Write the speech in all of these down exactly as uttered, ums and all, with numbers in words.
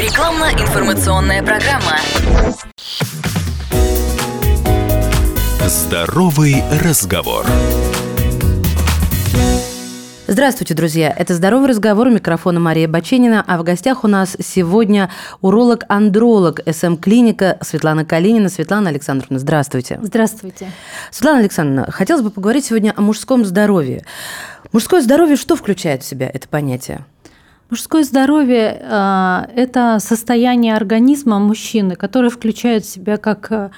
Рекламно-информационная программа. Здоровый разговор. Здравствуйте, друзья. Это «Здоровый разговор». У микрофона Мария Бачинина. А в гостях у нас сегодня уролог-андролог СМ-клиника Светлана Калинина. Светлана Александровна, здравствуйте. Здравствуйте. Светлана Александровна, хотелось бы поговорить сегодня о мужском здоровье. Мужское здоровье что включает в себя это понятие? Мужское здоровье – это состояние организма мужчины, которое включает в себя как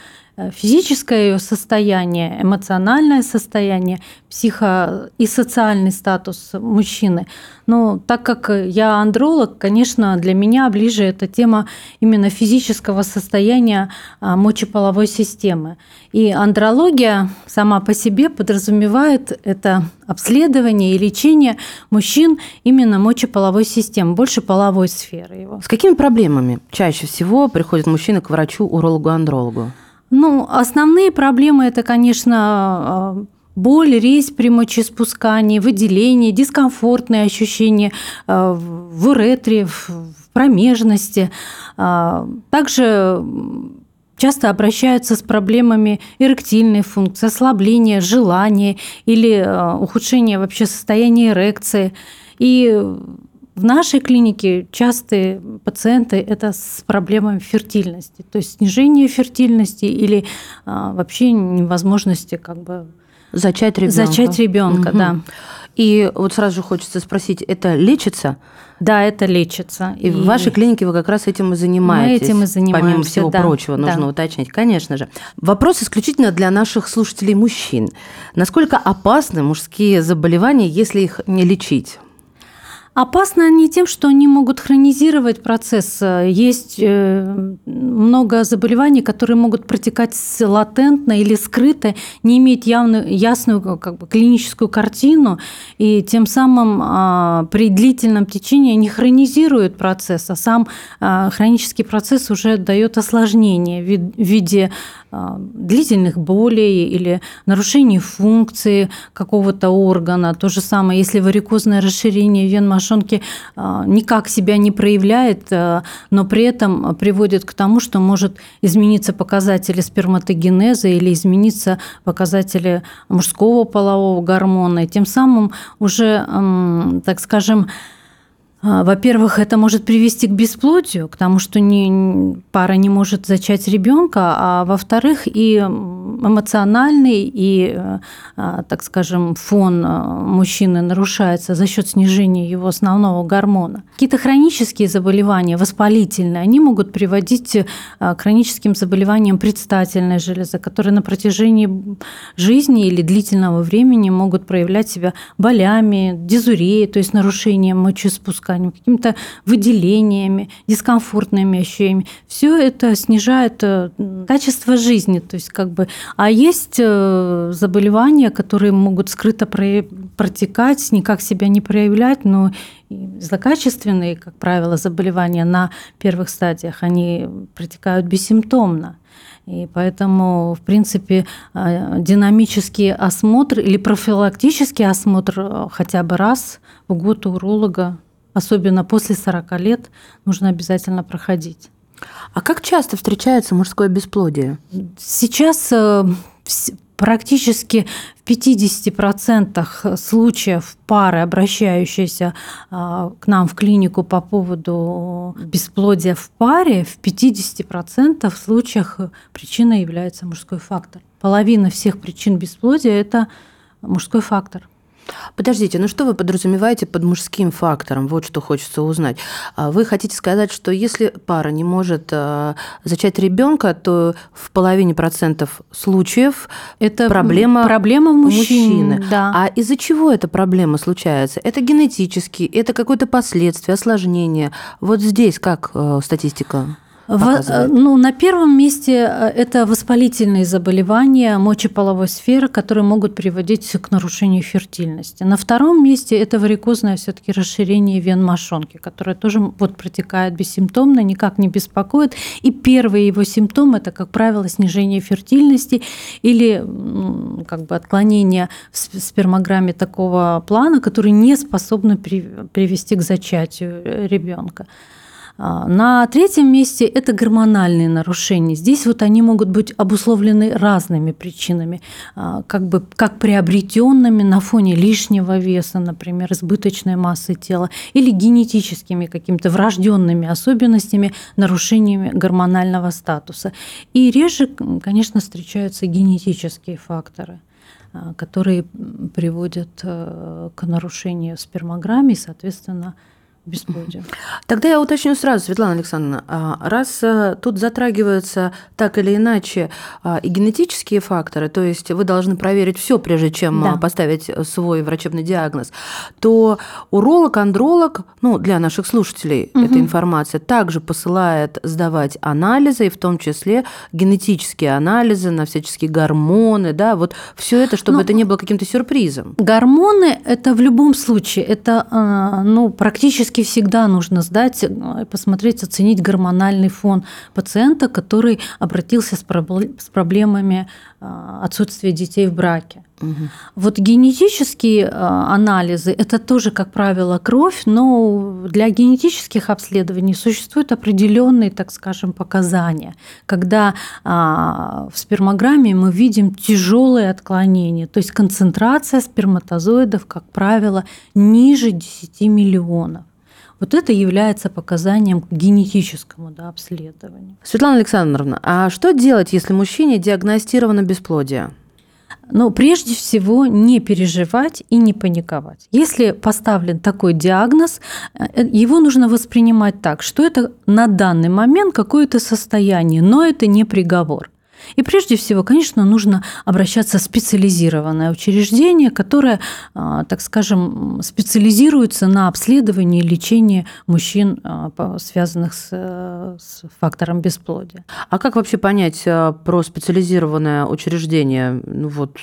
физическое состояние, эмоциональное состояние, психо- и социальный статус мужчины. Но так как я андролог, конечно, для меня ближе эта тема именно физического состояния мочеполовой системы. И андрология сама по себе подразумевает это обследование и лечение мужчин именно мочеполовой системы, больше половой сферы его. С какими проблемами чаще всего приходят мужчины к врачу, урологу-андрологу? Ну, основные проблемы – это, конечно, боль, резь при мочеиспускании, выделение, дискомфортные ощущения в уретре, в промежности. Также часто обращаются с проблемами эректильной функции, ослабления желания или ухудшения вообще состояния эрекции. И в нашей клинике частые пациенты – это с проблемами фертильности, то есть снижение фертильности или а, вообще невозможности как бы зачать ребенка. Зачать ребенка, угу. Да. И вот сразу же хочется спросить, это лечится? Да, это лечится. И, и в вашей клинике вы как раз этим и занимаетесь. Мы этим и занимаемся, помимо всего да, прочего, да. Нужно уточнить, конечно же. Вопрос исключительно для наших слушателей мужчин. Насколько опасны мужские заболевания, если их не лечить? Опасно они тем, что они могут хронизировать процесс. Есть много заболеваний, которые могут протекать латентно или скрыто, не иметь явную, ясную как бы, клиническую картину, и тем самым а, при длительном течении не хронизируют процесс, а сам а, хронический процесс уже дает осложнение в виде а, длительных болей или нарушений функции какого-то органа. То же самое, если варикозное расширение вен мошонки никак себя не проявляет, но при этом приводит к тому, что может измениться показатели сперматогенеза или измениться показатели мужского полового гормона. И тем самым уже, так скажем, во-первых, это может привести к бесплодию, к тому, что не, пара не может зачать ребенка, а во-вторых, и эмоциональный, и, так скажем, фон мужчины нарушается за счет снижения его основного гормона. Какие-то хронические заболевания, воспалительные, они могут приводить к хроническим заболеваниям предстательной железы, которые на протяжении жизни или длительного времени могут проявлять себя болями, дизурией, то есть нарушением мочеиспуска, какими-то выделениями, дискомфортными ощущениями. Все это снижает качество жизни, то есть как бы. А есть заболевания, которые могут скрыто протекать, никак себя не проявлять, но злокачественные, как правило, заболевания на первых стадиях, они протекают бессимптомно. И поэтому, в принципе, динамический осмотр или профилактический осмотр хотя бы раз в год у уролога, особенно после сорока лет, нужно обязательно проходить. А как часто встречается мужское бесплодие? Сейчас практически в пятидесяти процентах случаев пары, обращающиеся к нам в клинику по поводу бесплодия в паре, в пятидесяти процентах случаях причиной является мужской фактор. Половина всех причин бесплодия – это мужской фактор. Подождите, ну что вы подразумеваете под мужским фактором? Вот что хочется узнать. Вы хотите сказать, что если пара не может зачать ребенка, то в половине процентов случаев это проблема, проблема мужчин, мужчины. Да. А из-за чего эта проблема случается? Это генетически, это какое-то последствие, осложнение. Вот здесь как статистика? В, ну, на первом месте это воспалительные заболевания мочеполовой сферы, которые могут приводить к нарушению фертильности. На втором месте это варикозное все-таки расширение вен мошонки, которое тоже вот, протекает бессимптомно, никак не беспокоит. И первый его симптом – это, как правило, снижение фертильности или как бы, отклонение в спермограмме такого плана, которые не способны привести к зачатию ребенка. На третьем месте это гормональные нарушения. Здесь вот они могут быть обусловлены разными причинами, как бы как приобретенными на фоне лишнего веса, например, избыточной массы тела, или генетическими какими-то врожденными особенностями, нарушениями гормонального статуса. И реже, конечно, встречаются генетические факторы, которые приводят к нарушению спермограммы и, соответственно, бесплодию. Тогда я уточню сразу, Светлана Александровна, раз тут затрагиваются так или иначе и генетические факторы, то есть вы должны проверить все, прежде чем да. поставить свой врачебный диагноз, то уролог, андролог, ну, для наших слушателей угу. эта информация также посылает сдавать анализы, и в том числе генетические анализы на всяческие гормоны, да, вот все это, чтобы ну, это не было каким-то сюрпризом. Гормоны – это в любом случае, это ну, практически всегда нужно сдать, посмотреть, оценить гормональный фон пациента, который обратился с проблемами отсутствия детей в браке. Угу. Вот генетические анализы – это тоже, как правило, кровь, но для генетических обследований существуют определенные, так скажем, показания, когда в спермограмме мы видим тяжелые отклонения, то есть концентрация сперматозоидов, как правило, ниже десяти миллионов. Вот это является показанием к генетическому да, обследованию. Светлана Александровна, а что делать, если мужчине диагностировано бесплодие? Но прежде всего не переживать и не паниковать. Если поставлен такой диагноз, его нужно воспринимать так, что это на данный момент какое-то состояние, но это не приговор. И прежде всего, конечно, нужно обращаться в специализированное учреждение, которое, так скажем, специализируется на обследовании и лечении мужчин, связанных с, с фактором бесплодия. А как вообще понять про специализированное учреждение? Ну вот...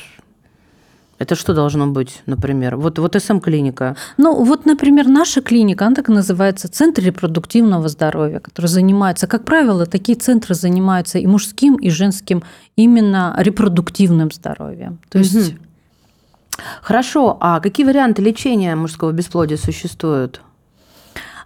Это что должно быть, например? Вот, вот эс эм-клиника. Ну, вот, например, наша клиника, она так и называется, Центр репродуктивного здоровья, который занимается, как правило, такие центры занимаются и мужским, и женским именно репродуктивным здоровьем. То есть... Угу. Хорошо. А какие варианты лечения мужского бесплодия существуют?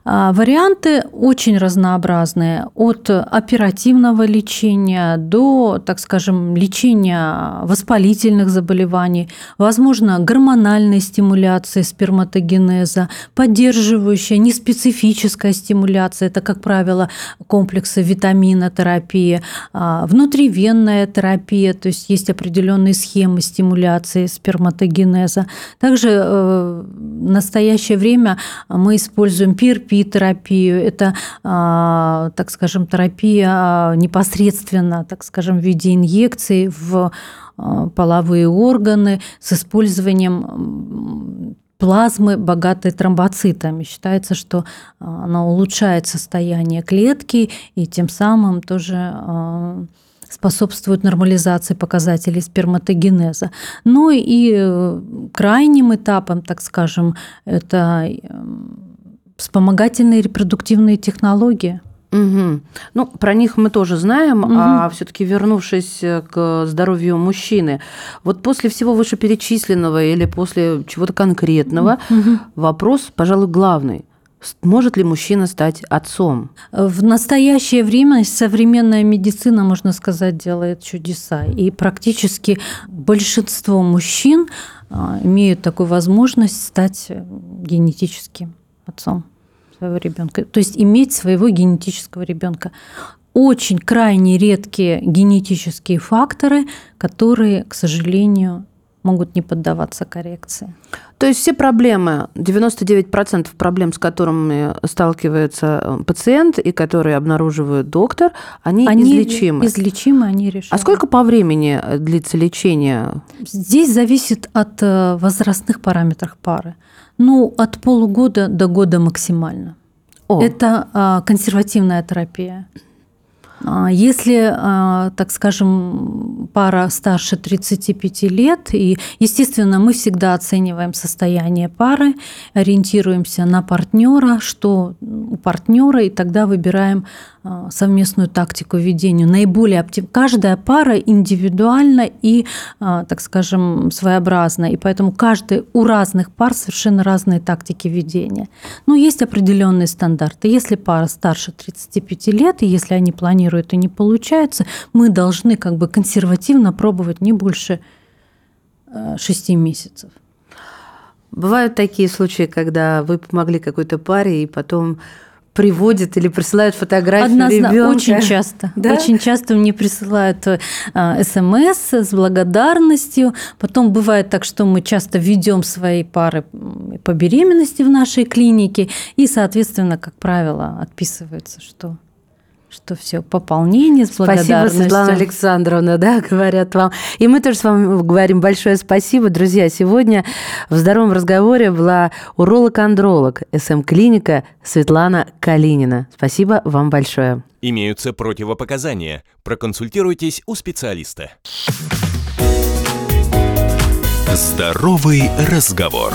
Варианты очень разнообразные, от оперативного лечения до, так скажем, лечения воспалительных заболеваний, возможно, гормональной стимуляции сперматогенеза, поддерживающая неспецифическая стимуляция, это, как правило, комплексы витаминотерапии, внутривенная терапия, то есть есть определенные схемы стимуляции сперматогенеза. Также в настоящее время мы используем пи эр пи, терапию, это, так скажем, терапия непосредственно, так скажем, в виде инъекций в половые органы с использованием плазмы, богатой тромбоцитами. Считается, что она улучшает состояние клетки и тем самым тоже способствует нормализации показателей сперматогенеза. Ну и крайним этапом, так скажем, это... вспомогательные репродуктивные технологии. Угу. Ну, про них мы тоже знаем, угу. а все-таки вернувшись к здоровью мужчины, вот после всего вышеперечисленного или после чего-то конкретного, угу. вопрос, пожалуй, главный. Может ли мужчина стать отцом? В настоящее время современная медицина, можно сказать, делает чудеса. И практически большинство мужчин имеют такую возможность стать генетическим отцом своего ребенка, то есть иметь своего генетического ребенка. Очень крайне редкие генетические факторы, которые, к сожалению, могут не поддаваться коррекции. То есть все проблемы, девяносто девять процентов проблем, с которыми сталкивается пациент и которые обнаруживает доктор, они, они излечимы. Излечимы, они решаемы. А сколько по времени длится лечение? Здесь зависит от возрастных параметров пары. Ну, от полугода до года максимально. О. Это консервативная терапия. Если, так скажем, пара старше тридцати пяти лет, и, естественно, мы всегда оцениваем состояние пары, ориентируемся на партнера, что у партнера, и тогда выбираем совместную тактику ведения. Наиболее оптим... Каждая пара индивидуальна и, так скажем, своеобразна, и поэтому каждый, у разных пар совершенно разные тактики ведения. Но есть определенные стандарты. Если пара старше тридцати пяти лет, и если они планируют это не получается, мы должны как бы консервативно пробовать не больше шести месяцев. Бывают такие случаи, когда вы помогли какой-то паре и потом приводят или присылают фотографии ребенка? Очень часто. Да? Очень часто мне присылают эс эм эс с благодарностью. Потом бывает так, что мы часто ведем свои пары по беременности в нашей клинике, и, соответственно, как правило, отписывается, что... что все пополнение с благодарностью. Спасибо, Светлана Александровна, да, говорят вам. И мы тоже с вами говорим большое спасибо. Друзья, сегодня в «Здоровом разговоре» была уролог-андролог эс эм-клиника Светлана Калинина. Спасибо вам большое. Имеются противопоказания. Проконсультируйтесь у специалиста. «Здоровый разговор».